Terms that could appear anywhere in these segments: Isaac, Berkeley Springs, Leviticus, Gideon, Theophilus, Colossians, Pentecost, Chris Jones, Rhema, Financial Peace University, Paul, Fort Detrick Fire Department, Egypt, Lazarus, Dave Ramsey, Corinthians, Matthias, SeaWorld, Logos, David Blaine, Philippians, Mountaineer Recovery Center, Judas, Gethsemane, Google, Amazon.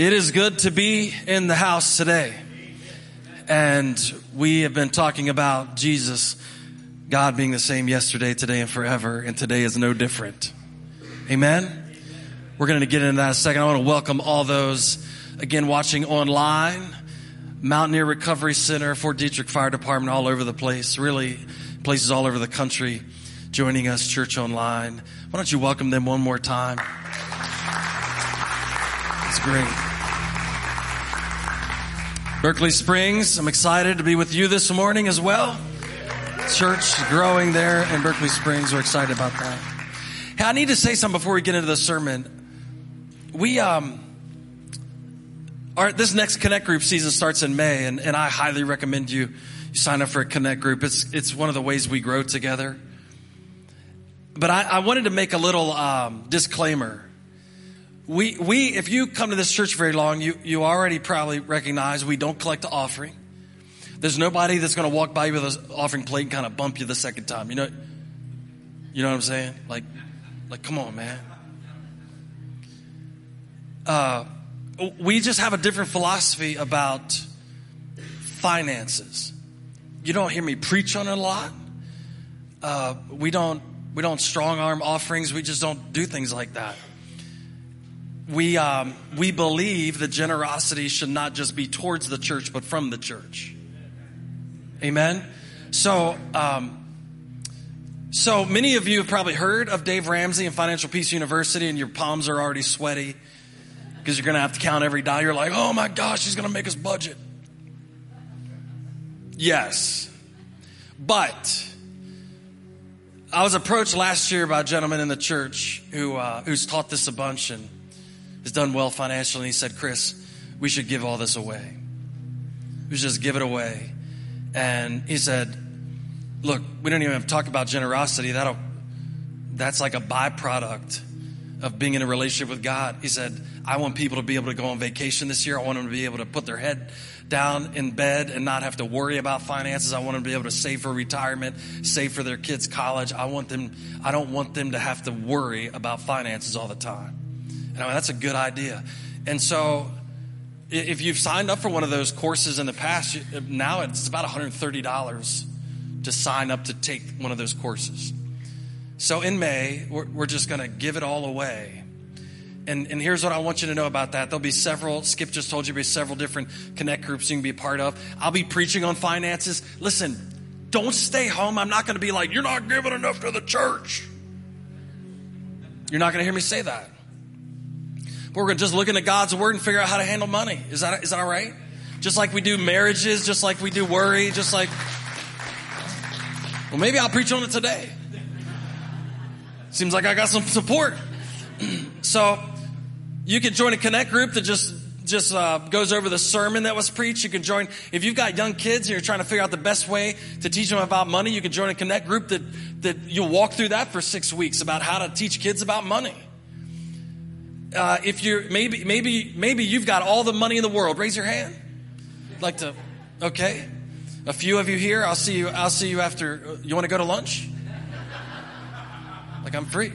It is good to be in the house today. And we have been talking about Jesus, God being the same yesterday, today, and forever, and today is no different. Amen? We're going to get into that in a second. I want to welcome all those, again, watching online, Mountaineer Recovery Center, Fort Detrick Fire Department, all over the place, really places all over the country joining us, church online. Why don't you welcome them one more time? It's great. Berkeley Springs, I'm excited to be with you this morning as well. Church growing there in Berkeley Springs. We're excited about that. Hey, I need to say something before we get into the sermon. We, this next Connect Group season starts in May, and I highly recommend you sign up for a Connect Group. It's one of the ways we grow together. But I wanted to make a little disclaimer. We if you come to this church very long, you already probably recognize we don't collect the offering. There's nobody that's going to walk by you with an offering plate and kind of bump you the second time. You know what I'm saying? Like come on, man. We just have a different philosophy about finances. You don't hear me preach on it a lot. We don't strong arm offerings. We just don't do things like that. We believe that generosity should not just be towards the church, but from the church. Amen? So many of you have probably heard of Dave Ramsey and Financial Peace University, and your palms are already sweaty because you're going to have to count every dollar. You're like, oh my gosh, he's going to make us budget. Yes. But I was approached last year by a gentleman in the church who's taught this a bunch and has done well financially. And he said, Chris, we should give all this away. We should just give it away. And he said, look, we don't even have to talk about generosity. That's like a byproduct of being in a relationship with God. He said, I want people to be able to go on vacation this year. I want them to be able to put their head down in bed and not have to worry about finances. I want them to be able to save for retirement, save for their kids' college. I don't want them to have to worry about finances all the time. And I mean, that's a good idea. And so if you've signed up for one of those courses in the past, now it's about $130 to sign up to take one of those courses. So in May, we're just going to give it all away. And here's what I want you to know about that. There'll be several, Skip just told you, there'll be several different Connect groups you can be a part of. I'll be preaching on finances. Listen, don't stay home. I'm not going to be like, you're not giving enough to the church. You're not going to hear me say that. But we're just looking at God's word and figure out how to handle money. Is that all right? Just like we do marriages, just like we do worry, just like, well, maybe I'll preach on it today. Seems like I got some support. So you can join a Connect group that just goes over the sermon that was preached. You can join, if you've got young kids and you're trying to figure out the best way to teach them about money, you can join a Connect group that you'll walk through that for 6 weeks about how to teach kids about money. If you're maybe you've got all the money in the world, raise your hand. Okay. A few of you here. I'll see you after. You want to go to lunch? I'm free.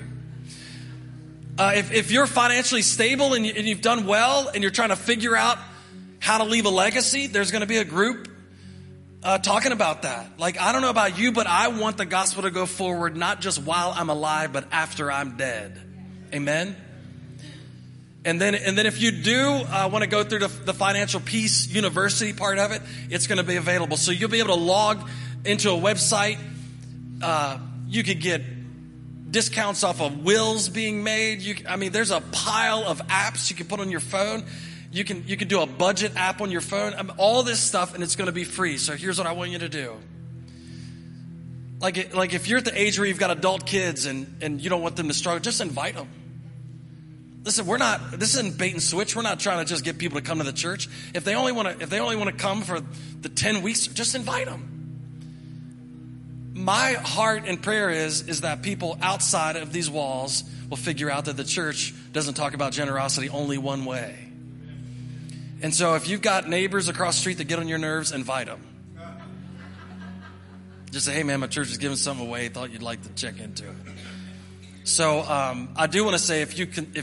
If you're financially stable and you've done well and you're trying to figure out how to leave a legacy, there's going to be a group talking about that. I don't know about you, but I want the gospel to go forward, not just while I'm alive, but after I'm dead. Amen. And then if you do want to go through the Financial Peace University part of it, it's going to be available. So you'll be able to log into a website. You could get discounts off of wills being made. There's a pile of apps you can put on your phone. You can do a budget app on your phone. All this stuff, and it's going to be free. So here's what I want you to do. Like if you're at the age where you've got adult kids and you don't want them to struggle, just invite them. Listen, this isn't bait and switch. We're not trying to just get people to come to the church. If they only want to come for the 10 weeks, just invite them. My heart and prayer is that people outside of these walls will figure out that the church doesn't talk about generosity only one way. And so if you've got neighbors across the street that get on your nerves, invite them. Just say, hey man, my church is giving something away. Thought you'd like to check into it. So I do want to say, if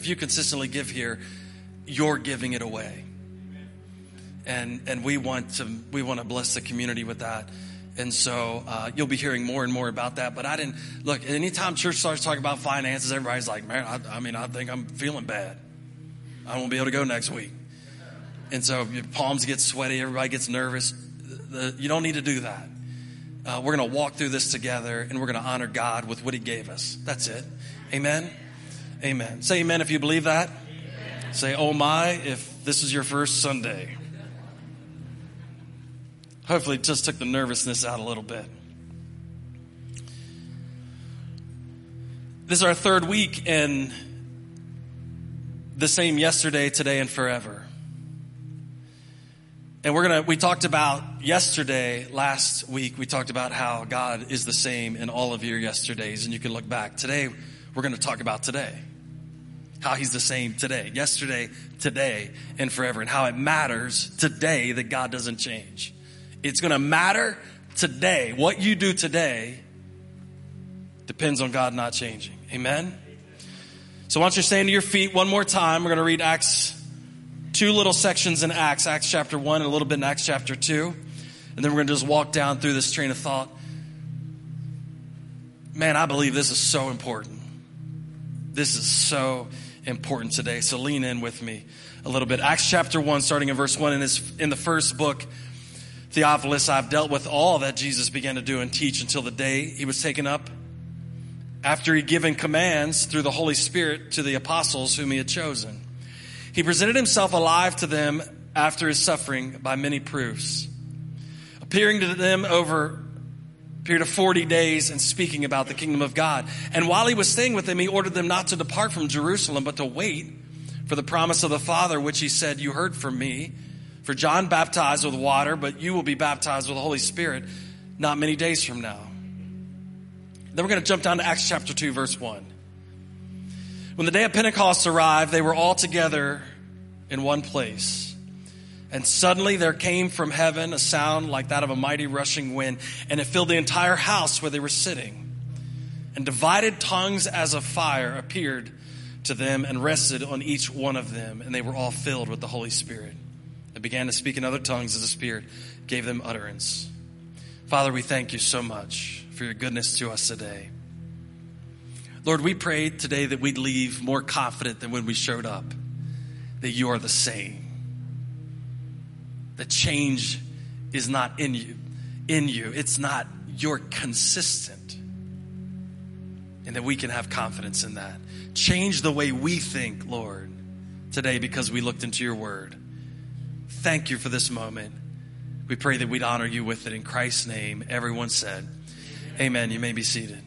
you consistently give here, you're giving it away. And we want to bless the community with that. And so you'll be hearing more and more about that. But I didn't look. Anytime church starts talking about finances, everybody's like, "Man, I think I'm feeling bad. I won't be able to go next week." And so your palms get sweaty. Everybody gets nervous. You don't need to do that. We're going to walk through this together, and we're going to honor God with what He gave us. That's it. Amen. Amen. Say amen if you believe that. Amen. Say, "Oh my," if this is your first Sunday. Hopefully it just took the nervousness out a little bit. This is our third week in the same yesterday, today, and forever. And we talked about yesterday, last week, we talked about how God is the same in all of your yesterdays, and you can look back. Today, we're going to talk about today, how He's the same today, yesterday, today, and forever, and how it matters today that God doesn't change. It's going to matter today. What you do today depends on God not changing. Amen? So why don't you stand to your feet one more time. We're going to read Acts, two little sections in Acts, Acts chapter 1 and a little bit in Acts chapter 2. And then we're going to just walk down through this train of thought. Man, I believe this is so important. This is so important today. So lean in with me a little bit. Acts chapter 1, starting in verse 1, in the first book, Theophilus, I've dealt with all that Jesus began to do and teach until the day He was taken up, after He'd given commands through the Holy Spirit to the apostles whom He had chosen. He presented Himself alive to them after His suffering by many proofs, appearing to them over a period of 40 days and speaking about the kingdom of God. And while He was staying with them, He ordered them not to depart from Jerusalem, but to wait for the promise of the Father, which He said, "You heard from me. For John baptized with water, but you will be baptized with the Holy Spirit not many days from now." Then we're going to jump down to Acts chapter 2, verse 1. When the day of Pentecost arrived, they were all together in one place. And suddenly there came from heaven a sound like that of a mighty rushing wind, and it filled the entire house where they were sitting. And divided tongues as of fire appeared to them and rested on each one of them, and they were all filled with the Holy Spirit. They began to speak in other tongues as the Spirit gave them utterance. Father, we thank You so much for Your goodness to us today. Lord, we pray today that we'd leave more confident than when we showed up, that You are the same. The change is not in You. It's not, You're consistent. And that we can have confidence in that. Change the way we think, Lord, today because we looked into Your word. Thank You for this moment. We pray that we'd honor You with it. In Christ's name, everyone said, amen. Amen. You may be seated.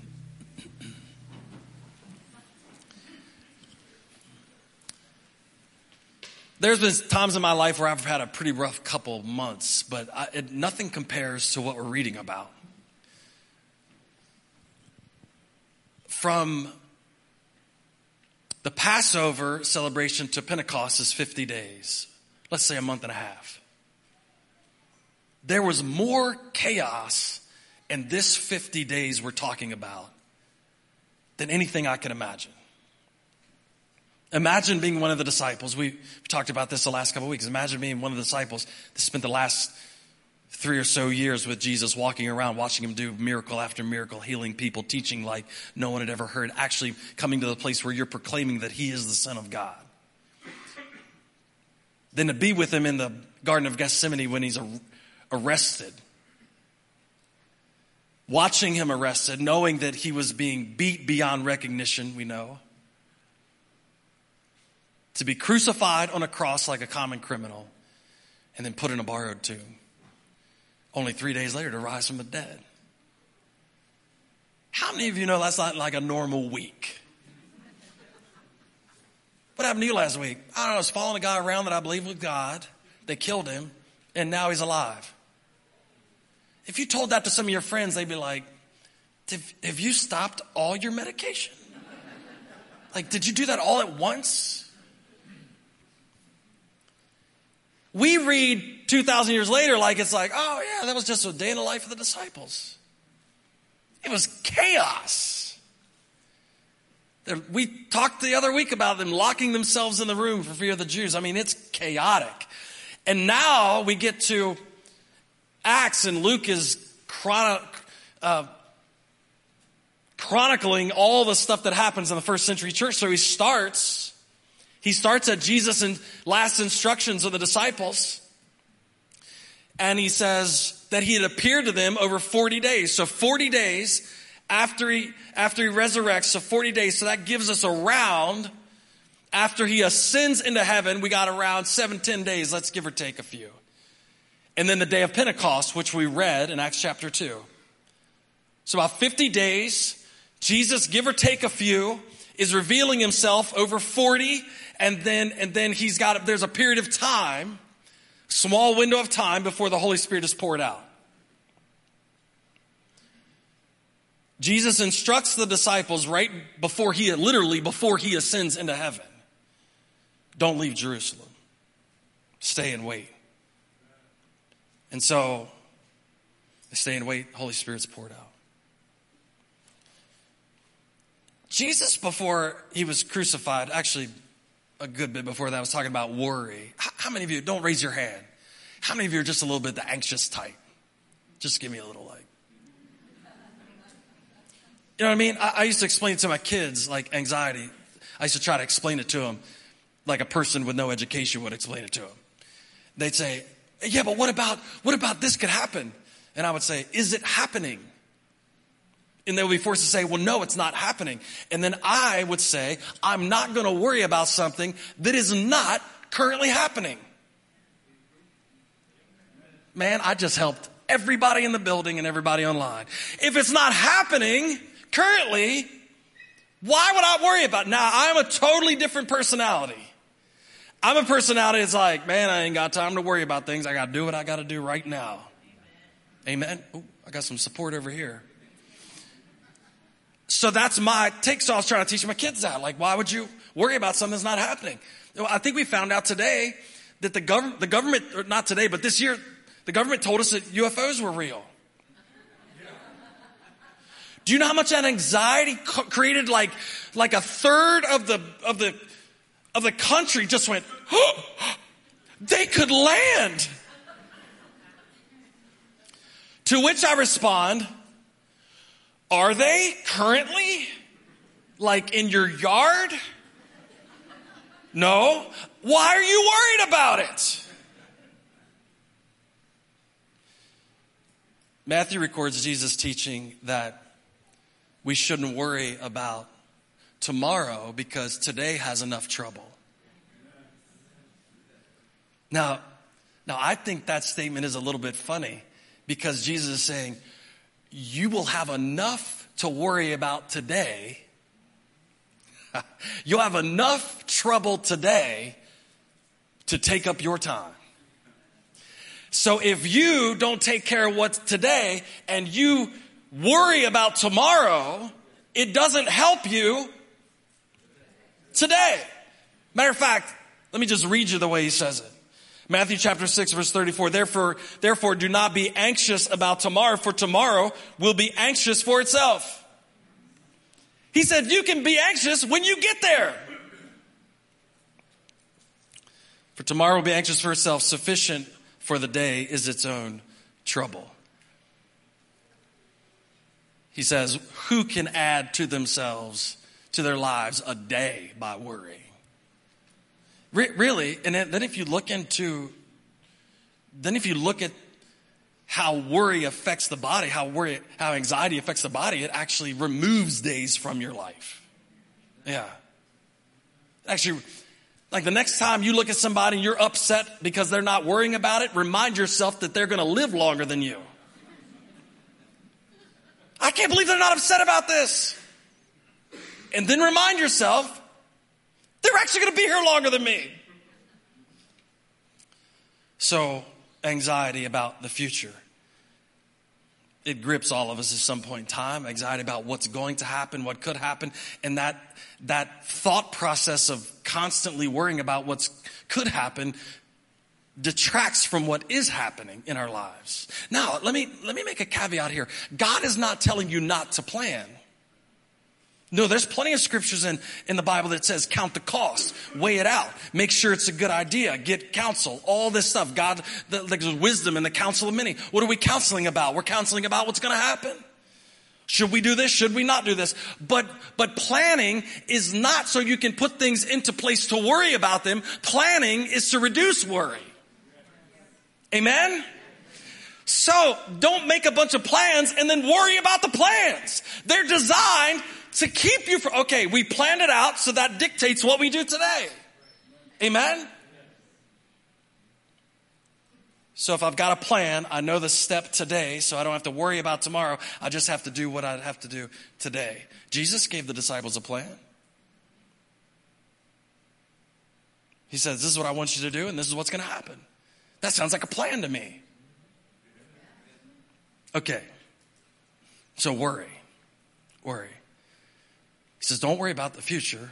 There's been times in my life where I've had a pretty rough couple months, but nothing compares to what we're reading about. From the Passover celebration to Pentecost is 50 days. Let's say a month and a half. There was more chaos in this 50 days we're talking about than anything I can imagine. Imagine being one of the disciples. We talked about this the last couple of weeks. Imagine being one of the disciples that spent the last 3 or so years with Jesus, walking around, watching Him do miracle after miracle, healing people, teaching like no one had ever heard, actually coming to the place where you're proclaiming that He is the Son of God. Than to be with Him in the Garden of Gethsemane when He's arrested. Watching Him arrested, knowing that He was being beat beyond recognition, we know. To be crucified on a cross like a common criminal and then put in a borrowed tomb. Only 3 days later to rise from the dead. How many of you know that's not like a normal week? What happened to you last week? I don't know. I was following a guy around that I believe was God. They killed him, and now he's alive. If you told that to some of your friends, they'd be like, have you stopped all your medication? Like, did you do that all at once? We read 2,000 years later like it's like, oh, yeah, that was just a day in the life of the disciples. It was chaos. We talked the other week about them locking themselves in the room for fear of the Jews. I mean, it's chaotic. And now we get to Acts, and Luke is chronicling all the stuff that happens in the first century church. So he starts at Jesus' and last instructions of the disciples. And he says that he had appeared to them over 40 days. So 40 days after he resurrects, so 40 days. So that gives us around, after he ascends into heaven, we got around 7-10 days, let's give or take a few. And then the day of Pentecost, which we read in Acts chapter 2. So about 50 days, Jesus, give or take a few, is revealing himself over 40. And then there's a period of time, small window of time before the Holy Spirit is poured out. Jesus instructs the disciples right before he ascends into heaven. Don't leave Jerusalem. Stay and wait. And so they stay and wait. Holy Spirit's poured out. Jesus, before he was crucified, actually a good bit before that, was talking about worry. How many of you, don't raise your hand, how many of you are just a little bit the anxious type? Just give me a little like. You know what I mean? I used to explain it to my kids, like anxiety. I used to try to explain it to them like a person with no education would explain it to them. They'd say, yeah, but what about this could happen? And I would say, is it happening? And they would be forced to say, well, no, it's not happening. And then I would say, I'm not going to worry about something that is not currently happening. Man, I just helped everybody in the building and everybody online. If it's not happening currently, why would I worry about it? Now, I'm a totally different personality. I'm a personality that's like, man, I ain't got time to worry about things. I got to do what I got to do right now. Amen. Ooh, I got some support over here. So that's my take. So I was trying to teach my kids that. Like, why would you worry about something that's not happening? Well, I think we found out today that the government, or not today, but this year, the government told us that UFOs were real. Yeah. Do you know how much that anxiety created? Like a third of the country just went, oh, they could land. To which I respond, are they currently? Like in your yard? No. Why are you worried about it? Matthew records Jesus teaching that we shouldn't worry about tomorrow because today has enough trouble. Now I think that statement is a little bit funny because Jesus is saying, you will have enough to worry about today. You'll have enough trouble today to take up your time. So if you don't take care of what's today and you worry about tomorrow, it doesn't help you today. Matter of fact, let me just read you the way he says it. Matthew chapter 6, verse 34, Therefore do not be anxious about tomorrow, for tomorrow will be anxious for itself. He said, you can be anxious when you get there. For tomorrow will be anxious for itself. Sufficient for the day is its own trouble. He says, who can add to their lives, a day by worry? Really, and then if you look at how worry affects the body, how anxiety affects the body, it actually removes days from your life. Yeah. Actually, like the next time you look at somebody and you're upset because they're not worrying about it, remind yourself that they're going to live longer than you. I can't believe they're not upset about this. And then remind yourself, they're actually going to be here longer than me. So anxiety about the future. It grips all of us at some point in time. Anxiety about what's going to happen, what could happen. And that thought process of constantly worrying about what could happen detracts from what is happening in our lives. Now, let me make a caveat here. God is not telling you not to plan. No, there's plenty of scriptures in the Bible that says count the cost, weigh it out, make sure it's a good idea, get counsel, all this stuff. God, there's wisdom in the counsel of many. What are we counseling about? We're counseling about what's going to happen. Should we do this? Should we not do this? But planning is not so you can put things into place to worry about them. Planning is to reduce worry. Amen? So don't make a bunch of plans and then worry about the plans. They're designed to keep you from, okay, we planned it out, so that dictates what we do today. Amen? So if I've got a plan, I know the step today, so I don't have to worry about tomorrow. I just have to do what I have to do today. Jesus gave the disciples a plan. He says, this is what I want you to do, and this is what's going to happen. That sounds like a plan to me. Okay. So worry. He says, don't worry about the future.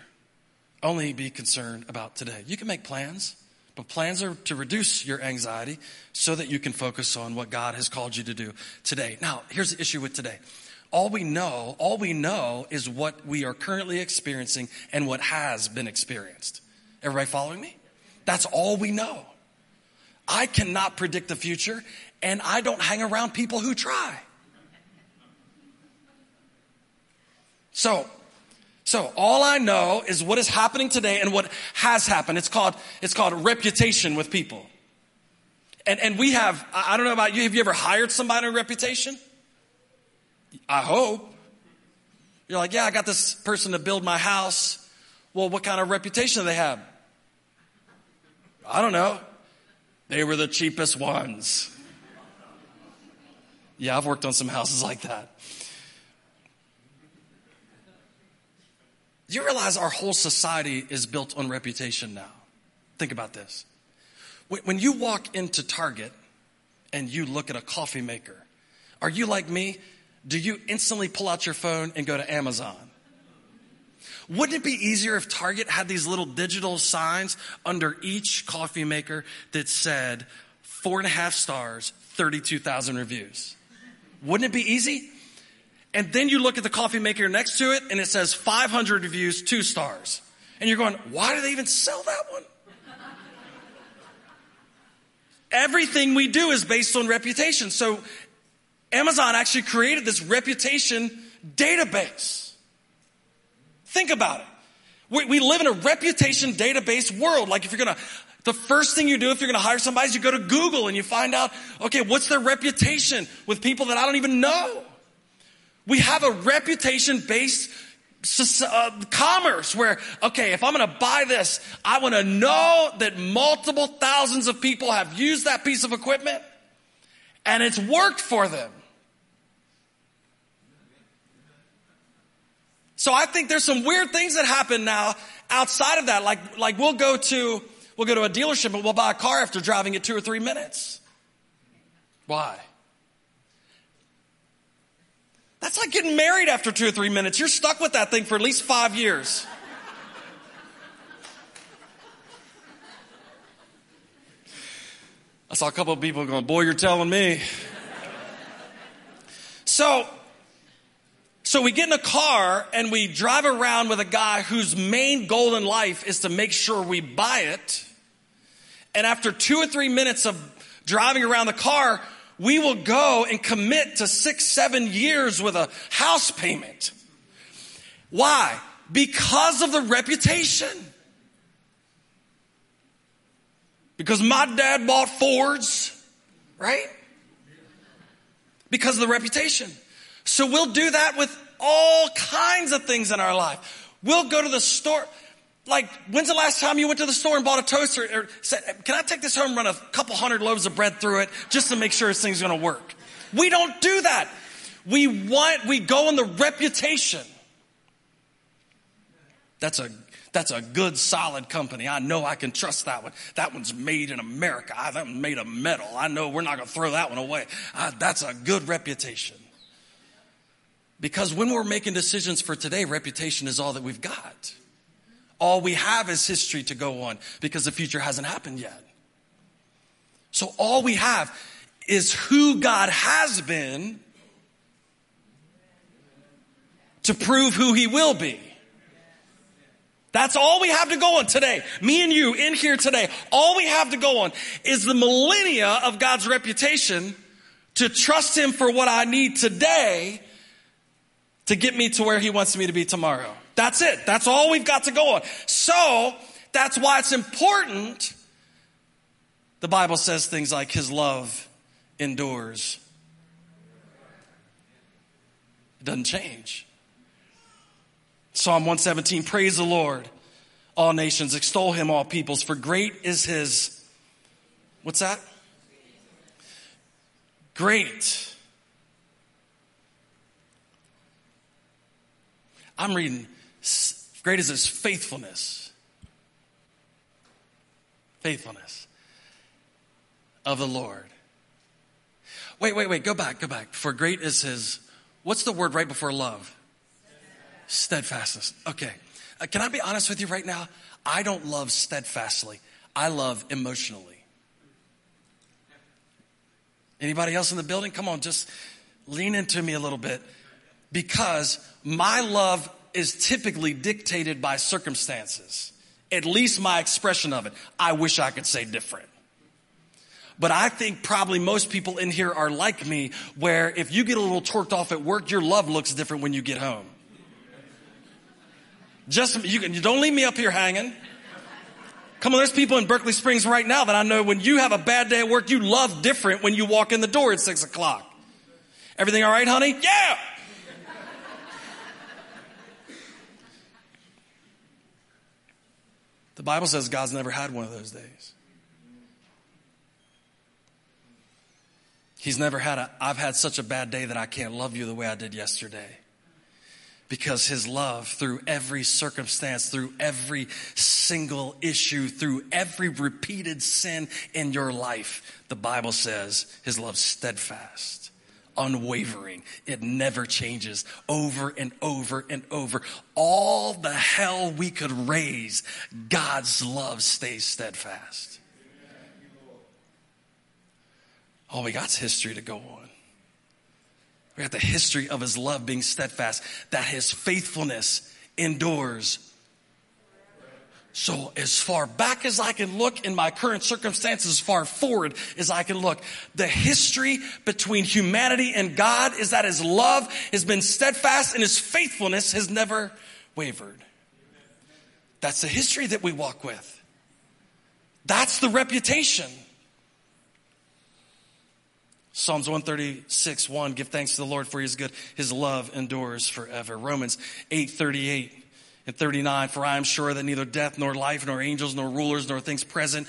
Only be concerned about today. You can make plans. But plans are to reduce your anxiety so that you can focus on what God has called you to do today. Now, here's the issue with today. All we know is what we are currently experiencing and what has been experienced. Everybody following me? That's all we know. I cannot predict the future, and I don't hang around people who try. So all I know is what is happening today and what has happened. It's called reputation with people. And we have, I don't know about you, have you ever hired somebody on reputation? I hope. You're like, yeah, I got this person to build my house. Well, what kind of reputation do they have? I don't know. They were the cheapest ones. Yeah, I've worked on some houses like that. Do you realize our whole society is built on reputation now? Think about this. When you walk into Target and you look at a coffee maker, are you like me? Do you instantly pull out your phone and go to Amazon? Wouldn't it be easier if Target had these little digital signs under each coffee maker that said 4.5 stars, 32,000 reviews? Wouldn't it be easy? And then you look at the coffee maker next to it, and it says 500 reviews, 2 stars. And you're going, why do they even sell that one? Everything we do is based on reputation. So Amazon actually created this reputation database. Think about it. We live in a reputation database world. Like if you're going to... The first thing you do if you're going to hire somebody is you go to Google and you find out, okay, what's their reputation with people that I don't even know? We have a reputation-based commerce where, okay, if I'm going to buy this, I want to know that multiple thousands of people have used that piece of equipment and it's worked for them. So I think there's some weird things that happen now outside of that. Like we'll go to a dealership and we'll buy a car after driving it 2 or 3 minutes. Why? That's like getting married after 2 or 3 minutes. You're stuck with that thing for at least 5 years. I saw a couple of people going, boy, you're telling me. So we get in a car and we drive around with a guy whose main goal in life is to make sure we buy it. And after 2 or 3 minutes of driving around the car, we will go and commit to 6-7 years with a house payment. Why? Because of the reputation. Because my dad bought Fords, right? Because of the reputation. So we'll do that with all kinds of things in our life. We'll go to the store. Like, when's the last time you went to the store and bought a toaster or said, can I take this home and run a couple hundred loaves of bread through it just to make sure this thing's going to work? We don't do that. We go on the reputation. That's a good, solid company. I know I can trust that one. That one's made in America. That one's made of metal. I know we're not going to throw that one away. That's a good reputation. Because when we're making decisions for today, reputation is all that we've got. All we have is history to go on because the future hasn't happened yet. So all we have is who God has been to prove who he will be. That's all we have to go on today. Me and you in here today, all we have to go on is the millennia of God's reputation to trust him for what I need today to get me to where he wants me to be tomorrow. That's it. That's all we've got to go on. So that's why it's important. The Bible says things like his love endures. It doesn't change. Psalm 117, praise the Lord, all nations, extol him, all peoples, for great is his, what's that? Great. I'm reading, great is his faithfulness. Faithfulness of the Lord. Wait, go back. For great is his, what's the word right before love? Steadfastness. Okay. Can I be honest with you right now? I don't love steadfastly. I love emotionally. Anybody else in the building? Come on, just lean into me a little bit. Because my love is typically dictated by circumstances. At least my expression of it. I wish I could say different. But I think probably most people in here are like me, where if you get a little torqued off at work, your love looks different when you get home. You don't leave me up here hanging. Come on, there's people in Berkeley Springs right now that I know when you have a bad day at work, you love different when you walk in the door at 6:00. Everything all right, honey? Yeah. The Bible says God's never had one of those days. He's never had I've had such a bad day that I can't love you the way I did yesterday. Because his love through every circumstance, through every single issue, through every repeated sin in your life, the Bible says his love's steadfast, unwavering. It never changes, over and over and over. All the hell we could raise, God's love stays steadfast. All we got's history to go on. We got the history of his love being steadfast, that his faithfulness endures. So as far back as I can look in my current circumstances, as far forward as I can look, the history between humanity and God is that his love has been steadfast and his faithfulness has never wavered. That's the history that we walk with. That's the reputation. Psalms 136:1, give thanks to the Lord for he is good. His love endures forever. Romans 8:38-39, for I am sure that neither death nor life nor angels nor rulers nor things present.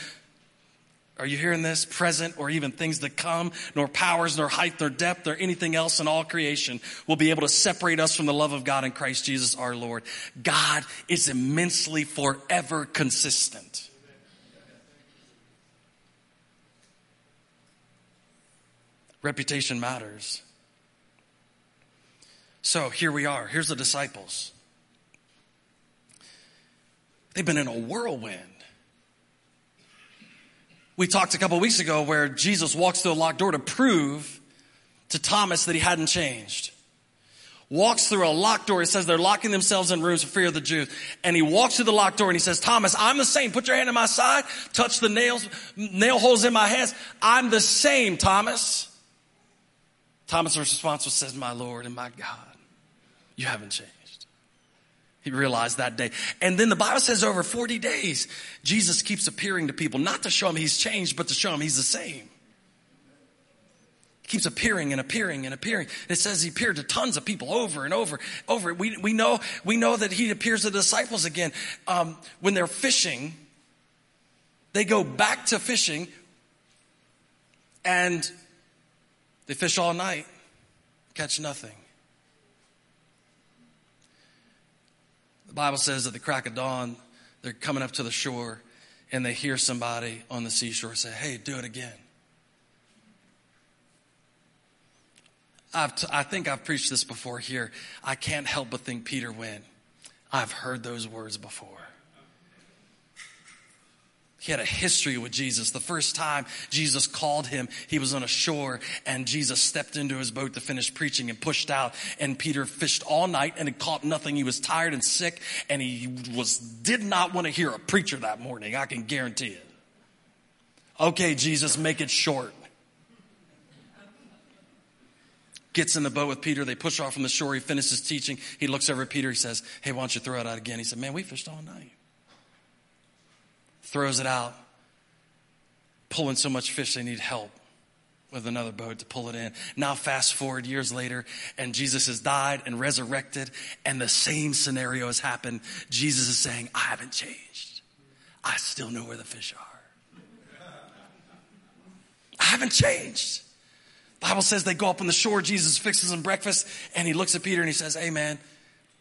Are you hearing this? Present or even things to come, nor powers, nor height, nor depth, nor anything else in all creation will be able to separate us from the love of God in Christ Jesus our Lord. God is immensely forever consistent. Reputation matters. So here we are. Here's the disciples. They've been in a whirlwind. We talked a couple weeks ago where Jesus walks through a locked door to prove to Thomas that he hadn't changed. Walks through a locked door. It says they're locking themselves in rooms for fear of the Jews. And he walks through the locked door and he says, Thomas, I'm the same. Put your hand in my side. Touch the nail holes in my hands. I'm the same, Thomas. Thomas' response was, says, my Lord and my God, you haven't changed. He realized that day. And then the Bible says over 40 days, Jesus keeps appearing to people, not to show them he's changed, but to show them he's the same. He keeps appearing and appearing and appearing. And it says he appeared to tons of people over and over. We know that he appears to the disciples again. When they're fishing, they go back to fishing and they fish all night, catch nothing. The Bible says at the crack of dawn, they're coming up to the shore and they hear somebody on the seashore say, hey, do it again. I think I've preached this before here. I can't help but think Peter went, I've heard those words before. He had a history with Jesus. The first time Jesus called him, he was on a shore, and Jesus stepped into his boat to finish preaching and pushed out. And Peter fished all night and had caught nothing. He was tired and sick, and he did not want to hear a preacher that morning. I can guarantee it. Okay, Jesus, make it short. Gets in the boat with Peter. They push off from the shore. He finishes teaching. He looks over at Peter. He says, hey, why don't you throw it out again? He said, man, we fished all night. Throws it out, pulling so much fish they need help with another boat to pull it in. Now fast forward years later, and Jesus has died and resurrected, and the same scenario has happened. Jesus is saying, I haven't changed. I still know where the fish are. I haven't changed. The Bible says they go up on the shore, Jesus fixes them breakfast, and he looks at Peter and he says, hey man,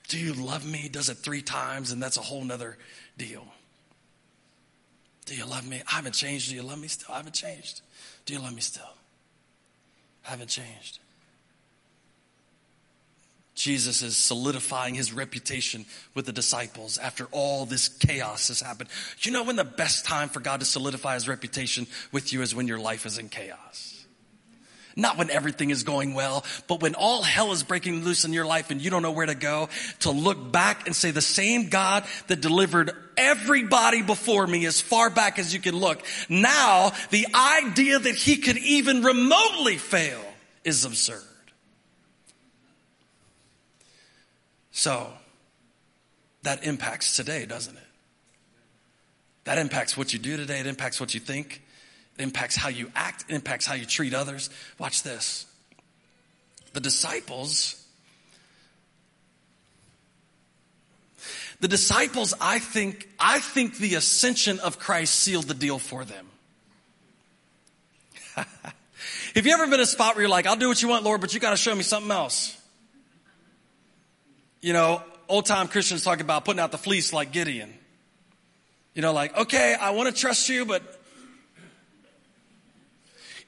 do you love me? He does it 3 times, and that's a whole nother deal. Do you love me? I haven't changed. Do you love me still? I haven't changed. Do you love me still? I haven't changed. Jesus is solidifying his reputation with the disciples after all this chaos has happened. You know when the best time for God to solidify his reputation with you is when your life is in chaos. Not when everything is going well, but when all hell is breaking loose in your life and you don't know where to go, to look back and say the same God that delivered everybody before me as far back as you can look. Now, the idea that he could even remotely fail is absurd. So, that impacts today, doesn't it? That impacts what you do today. It impacts what you think. It impacts how you act. It impacts how you treat others. Watch this. The disciples, I think the ascension of Christ sealed the deal for them. Have you ever been in a spot where you're like, I'll do what you want, Lord, but you got to show me something else? You know, old time Christians talk about putting out the fleece like Gideon. You know, like, okay, I want to trust you, but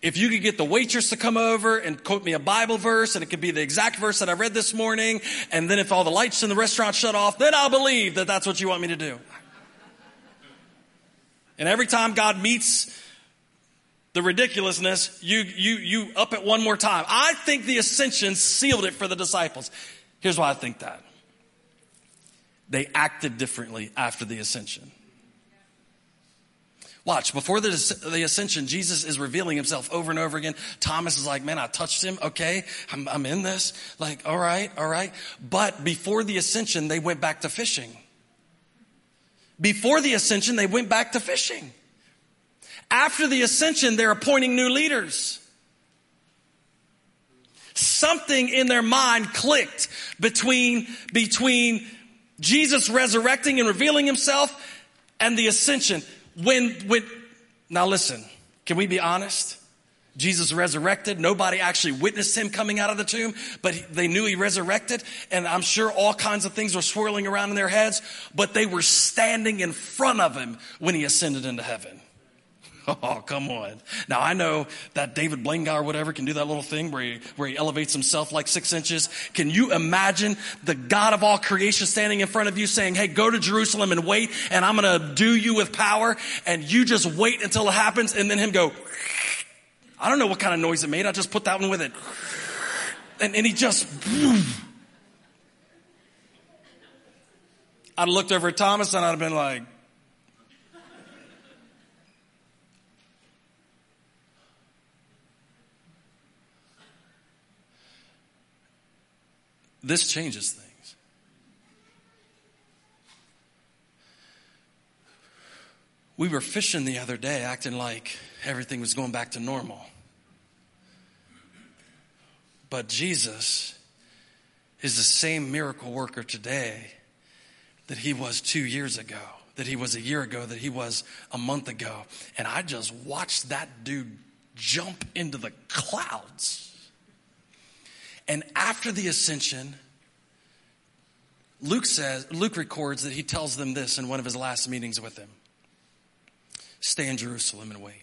if you could get the waitress to come over and quote me a Bible verse, and it could be the exact verse that I read this morning, and then if all the lights in the restaurant shut off, then I'll believe that that's what you want me to do. And every time God meets the ridiculousness, you up it one more time. I think the ascension sealed it for the disciples. Here's why I think that. They acted differently after the ascension. Watch, before the ascension, Jesus is revealing himself over and over again. Thomas is like, man, I touched him. Okay, I'm in this. Like, all right. But before the ascension, they went back to fishing. After the ascension, they're appointing new leaders. Something in their mind clicked between Jesus resurrecting and revealing himself and the ascension. Now listen, can we be honest? Jesus resurrected. Nobody actually witnessed him coming out of the tomb, but they knew he resurrected. And I'm sure all kinds of things were swirling around in their heads, but they were standing in front of him when he ascended into heaven. Oh, come on. Now I know that David Blaine guy or whatever can do that little thing where he elevates himself like 6 inches. Can you imagine the God of all creation standing in front of you saying, hey, go to Jerusalem and wait, and I'm going to do you with power, and you just wait until it happens, and then him go, I don't know what kind of noise it made. I just put that one with it. And he just, I'd have looked over at Thomas and I'd have been like, this changes things. We were fishing the other day, acting like everything was going back to normal. But Jesus is the same miracle worker today that he was 2 years ago, that he was a year ago, that he was a month ago. And I just watched that dude jump into the clouds. And after the ascension, Luke records that he tells them this in one of his last meetings with them. Stay in Jerusalem and wait.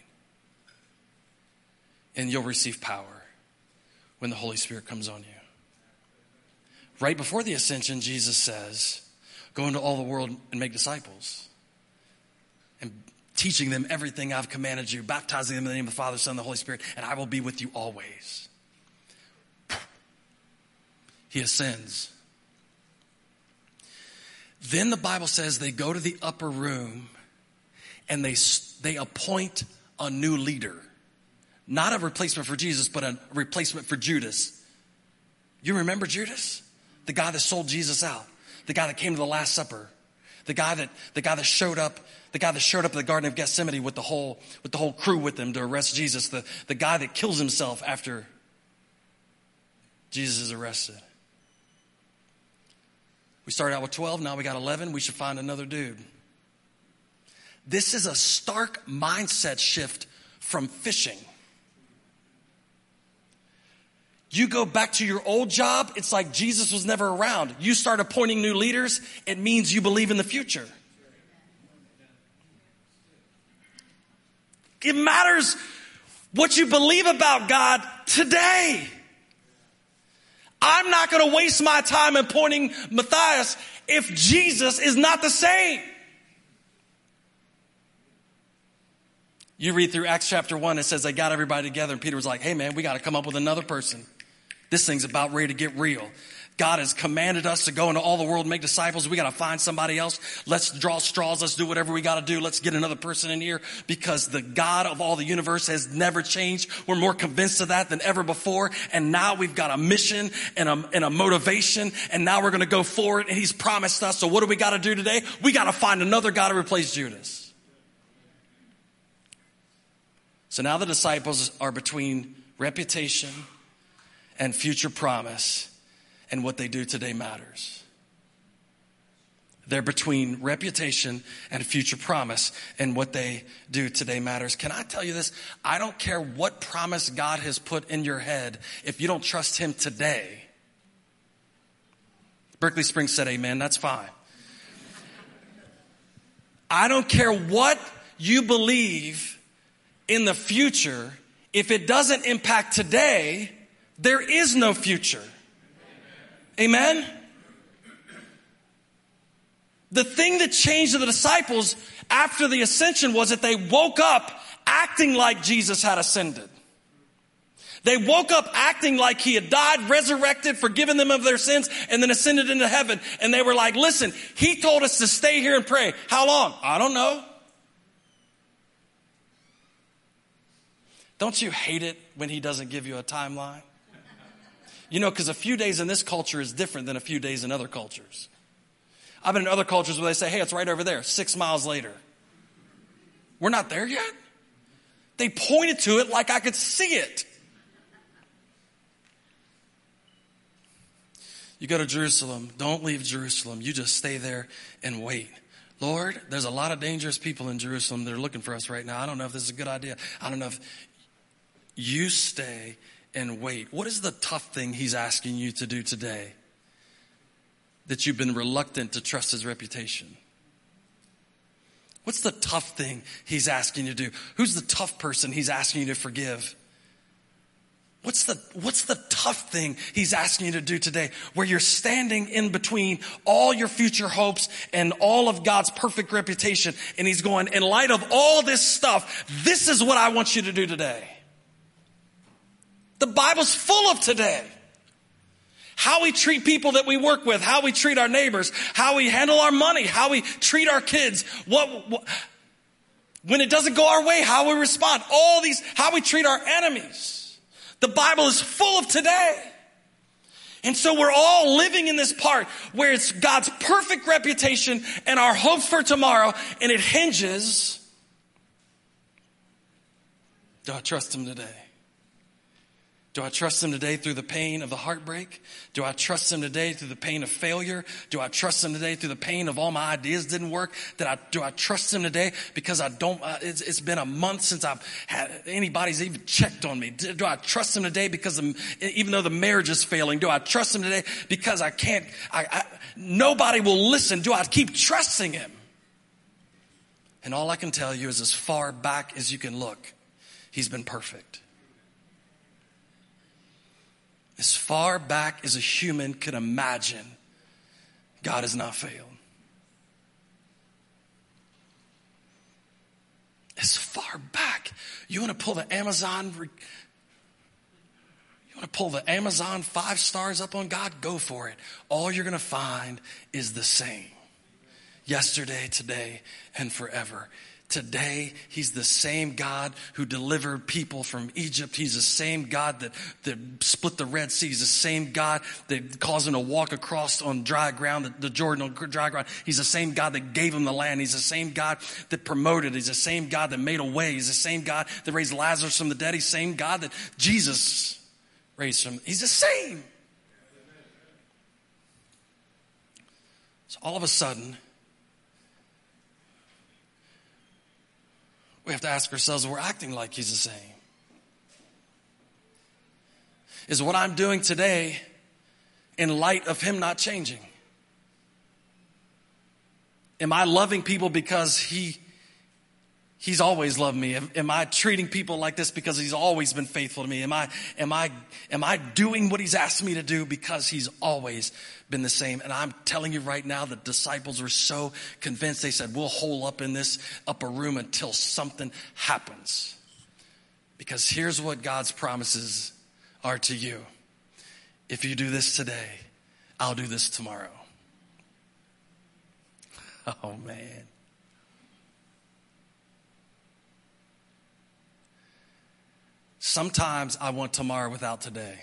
And you'll receive power when the Holy Spirit comes on you. Right before the ascension, Jesus says, go into all the world and make disciples. And teaching them everything I've commanded you, baptizing them in the name of the Father, Son, and the Holy Spirit, and I will be with you always. He ascends. Then the Bible says they go to the upper room and they appoint a new leader. Not a replacement for Jesus, but a replacement for Judas. You remember Judas? The guy that sold Jesus out. The guy that came to the Last Supper. The guy that showed up, the guy that showed up at the Garden of Gethsemane with the whole crew with him to arrest Jesus. The guy that kills himself after Jesus is arrested. We started out with 12, now we got 11. We should find another dude. This is a stark mindset shift from fishing. You go back to your old job, it's like Jesus was never around. You start appointing new leaders, it means you believe in the future. It matters what you believe about God today. I'm not going to waste my time appointing Matthias if Jesus is not the same. You read through Acts chapter 1, it says they got everybody together and Peter was like, hey man, we got to come up with another person. This thing's about ready to get real. God has commanded us to go into all the world and make disciples. We got to find somebody else. Let's draw straws. Let's do whatever we got to do. Let's get another person in here because the God of all the universe has never changed. We're more convinced of that than ever before. And now we've got a mission and a motivation. And now we're going to go forward. And he's promised us. So what do we got to do today? We got to find another guy to replace Judas. So now the disciples are between reputation and future promise, and what they do today matters. They're between reputation and future promise, and what they do today matters. Can I tell you this? I don't care what promise God has put in your head if you don't trust him today. Berkeley Springs said amen, that's fine. I don't care what you believe in the future if it doesn't impact today. There is no future. Amen? The thing that changed the disciples after the ascension was that they woke up acting like Jesus had ascended. They woke up acting like he had died, resurrected, forgiven them of their sins, and then ascended into heaven. And they were like, listen, he told us to stay here and pray. How long? I don't know. Don't you hate it when he doesn't give you a timeline? You know, because a few days in this culture is different than a few days in other cultures. I've been in other cultures where they say, hey, it's right over there, 6 miles later. We're not there yet. They pointed to it like I could see it. You go to Jerusalem. Don't leave Jerusalem. You just stay there and wait. Lord, there's a lot of dangerous people in Jerusalem that are looking for us right now. I don't know if this is a good idea. I don't know if you stay and wait. What is the tough thing he's asking you to do today that you've been reluctant to trust his reputation? What's the tough thing he's asking you to do? Who's the tough person he's asking you to forgive? What's the tough thing he's asking you to do today where you're standing in between all your future hopes and all of God's perfect reputation, and he's going, in light of all this stuff, this is what I want you to do today. The Bible's full of today. How we treat people that we work with, how we treat our neighbors, how we handle our money, how we treat our kids, when it doesn't go our way, how we respond, all these, how we treat our enemies. The Bible is full of today. And so we're all living in this part where it's God's perfect reputation and our hope for tomorrow, and it hinges. Do I trust him today? Do I trust him today through the pain of the heartbreak? Do I trust him today through the pain of failure? Do I trust him today through the pain of all my ideas didn't work? Do I trust him today because I don't? It's been a month since I've had anybody's even checked on me. Do I trust him today because even though the marriage is failing? Do I trust him today because I can't? Nobody will listen. Do I keep trusting him? And all I can tell you is, as far back as you can look, he's been perfect. As far back as a human could imagine, God has not failed. as far back. You want to pull the Amazon? You want to pull the Amazon 5 stars up on God? Go for it. All you're going to find is the same. Yesterday, today, and forever. Today, he's the same God who delivered people from Egypt. He's the same God that split the Red Sea. He's the same God that caused him to walk across on dry ground, the Jordan on dry ground. He's the same God that gave him the land. He's the same God that promoted. He's the same God that made a way. He's the same God that raised Lazarus from the dead. He's the same God that Jesus raised from. He's the same. So all of a sudden, we have to ask ourselves, we're acting like he's the same. Is what I'm doing today in light of him not changing? Am I loving people because he's always loved me? Am I treating people like this because he's always been faithful to me? Am I doing what he's asked me to do because he's always been the same? And I'm telling you right now, the disciples were so convinced. They said, we'll hole up in this upper room until something happens. Because here's what God's promises are to you. If you do this today, I'll do this tomorrow. Oh, man. Sometimes I want tomorrow without today.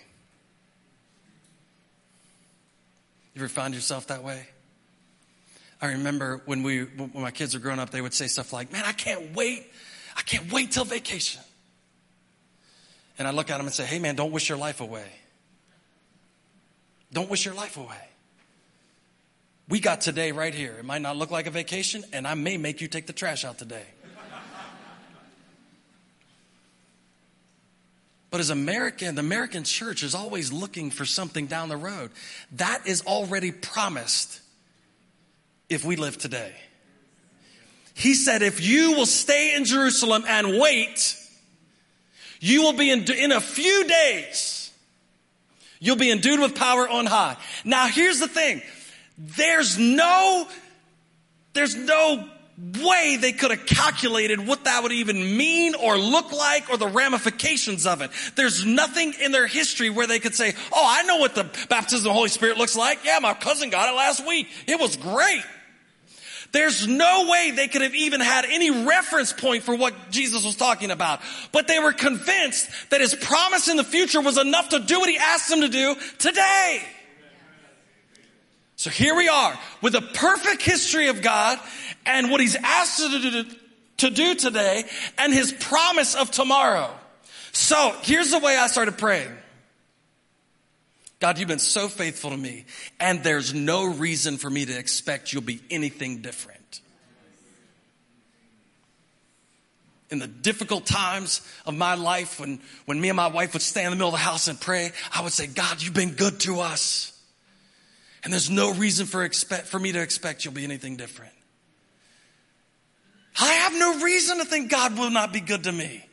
You ever find yourself that way? I remember when my kids were growing up, they would say stuff like, man, I can't wait till vacation. And I look at them and say, hey, man, don't wish your life away. Don't wish your life away. We got today right here. It might not look like a vacation, and I may make you take the trash out today. But as American, the American church is always looking for something down the road. That is already promised if we live today. He said, if you will stay in Jerusalem and wait, you will be in a few days, you'll be endued with power on high. Now, here's the thing. There's no way they could have calculated what that would even mean or look like or the ramifications of it. There's nothing in their history where they could say, oh, I know what the baptism of the Holy Spirit looks like. Yeah, my cousin got it last week. It was great. There's no way they could have even had any reference point for what Jesus was talking about. But they were convinced that his promise in the future was enough to do what he asked them to do today. So here we are with a perfect history of God and what he's asked us to do today and his promise of tomorrow. So here's the way I started praying. God, you've been so faithful to me, and there's no reason for me to expect you'll be anything different. In the difficult times of my life, when me and my wife would stand in the middle of the house and pray, I would say, God, you've been good to us. And there's no reason for me to expect you'll be anything different. I have no reason to think God will not be good to me.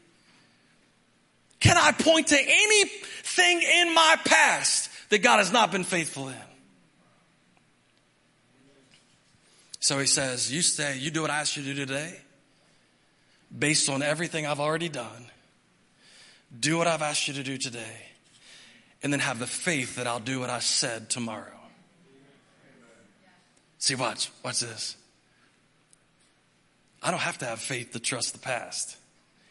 Can I point to anything in my past that God has not been faithful in? So he says, you do what I asked you to do today. Based on everything I've already done, do what I've asked you to do today. And then have the faith that I'll do what I said tomorrow. See, watch this. I don't have to have faith to trust the past.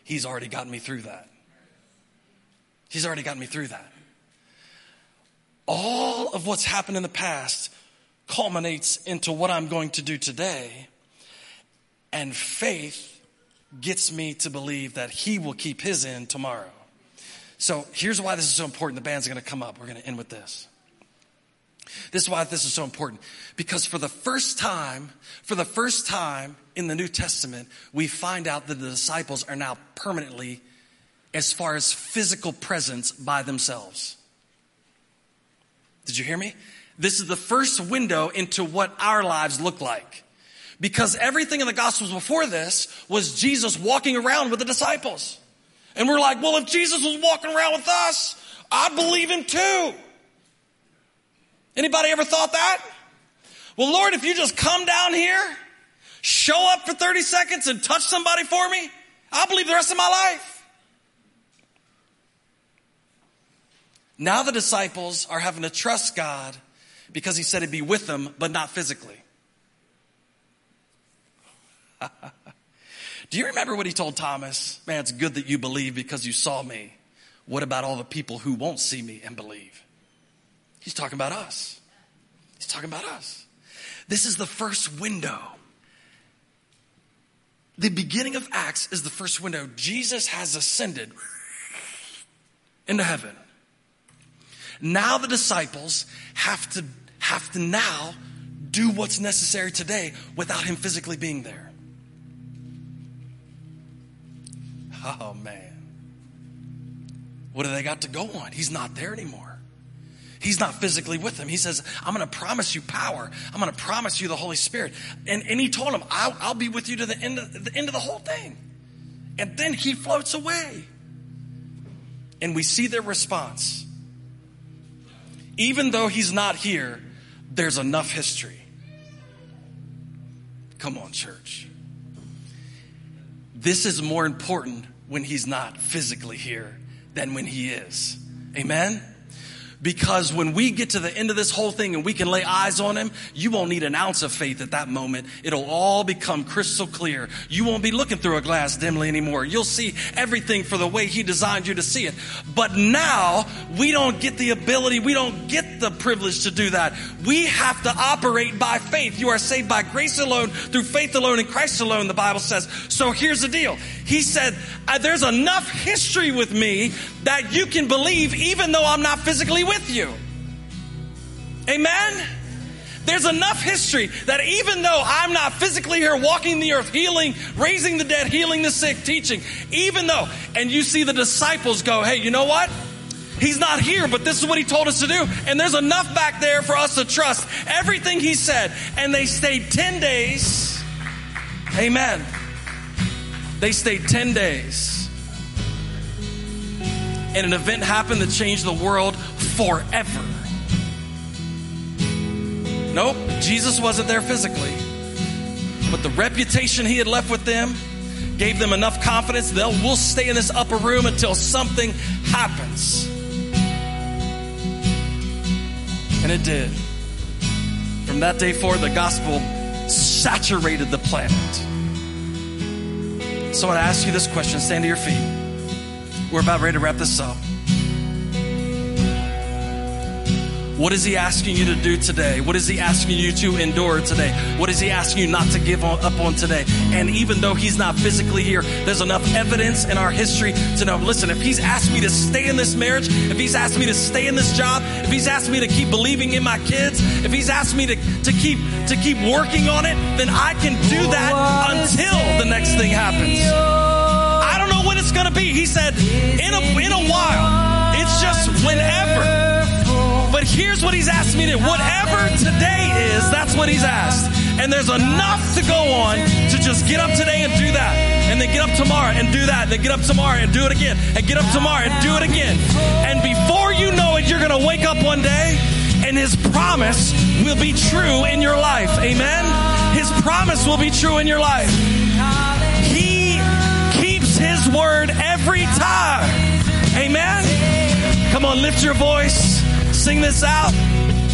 He's already gotten me through that. He's already gotten me through that. All of what's happened in the past culminates into what I'm going to do today. And faith gets me to believe that he will keep his end tomorrow. So here's why this is so important. The band's going to come up. We're going to end with this. This is why this is so important, because for the first time in the New Testament, we find out that the disciples are now permanently, as far as physical presence, by themselves. Did you hear me? This is the first window into what our lives look like, because everything in the Gospels before this was Jesus walking around with the disciples. And we're like, well, if Jesus was walking around with us, I believe him too. Anybody ever thought that? Well, Lord, if you just come down here, show up for 30 seconds and touch somebody for me, I'll believe the rest of my life. Now the disciples are having to trust God because he said he'd be with them, but not physically. Do you remember what he told Thomas? Man, it's good that you believe because you saw me. What about all the people who won't see me and believe? He's talking about us. He's talking about us. This is the first window. The beginning of Acts is the first window. Jesus has ascended into heaven. Now the disciples have to now do what's necessary today without him physically being there. Oh, man. What do they got to go on? He's not there anymore. He's not physically with them. He says, I'm going to promise you power. I'm going to promise you the Holy Spirit. And he told them, I'll be with you to the end of the whole thing. And then he floats away. And we see their response. Even though he's not here, there's enough history. Come on, church. This is more important when he's not physically here than when he is. Amen? Because when we get to the end of this whole thing and we can lay eyes on him, you won't need an ounce of faith at that moment. It'll all become crystal clear. You won't be looking through a glass dimly anymore. You'll see everything for the way he designed you to see it. But now we don't get the ability, we don't get the privilege to do that. We have to operate by faith. You are saved by grace alone, through faith alone, in Christ alone, the Bible says. So here's the deal. He said, there's enough history with me that you can believe even though I'm not physically with you. Amen? There's enough history that even though I'm not physically here walking the earth, healing, raising the dead, healing the sick, teaching, even though, and you see the disciples go, hey, you know what? He's not here, but this is what he told us to do. And there's enough back there for us to trust everything he said. And they stayed 10 days. Amen. They stayed 10 days. And an event happened that changed the world forever. Nope, Jesus wasn't there physically. But the reputation he had left with them gave them enough confidence that we'll stay in this upper room until something happens. And it did. From that day forward, the gospel saturated the planet. So I want to ask you this question. Stand to your feet. We're about ready to wrap this up. What is he asking you to do today? What is he asking you to endure today? What is he asking you not to give up on today? And even though he's not physically here, there's enough evidence in our history to know, listen, if he's asked me to stay in this marriage, if he's asked me to stay in this job, if he's asked me to keep believing in my kids, if he's asked me to keep working on it, then I can do that until the next thing happens. It's going to be. He said, in a while. It's just whenever. But here's what he's asked me to do. Whatever today is, that's what he's asked. And there's enough to go on to just get up today and do that. And then get up tomorrow and do that. And then get up tomorrow and do it again. And get up tomorrow and do it again. And before you know it, you're going to wake up one day and his promise will be true in your life. Amen? His promise will be true in your life. His word every time. Amen. Come on, lift your voice. Sing this out.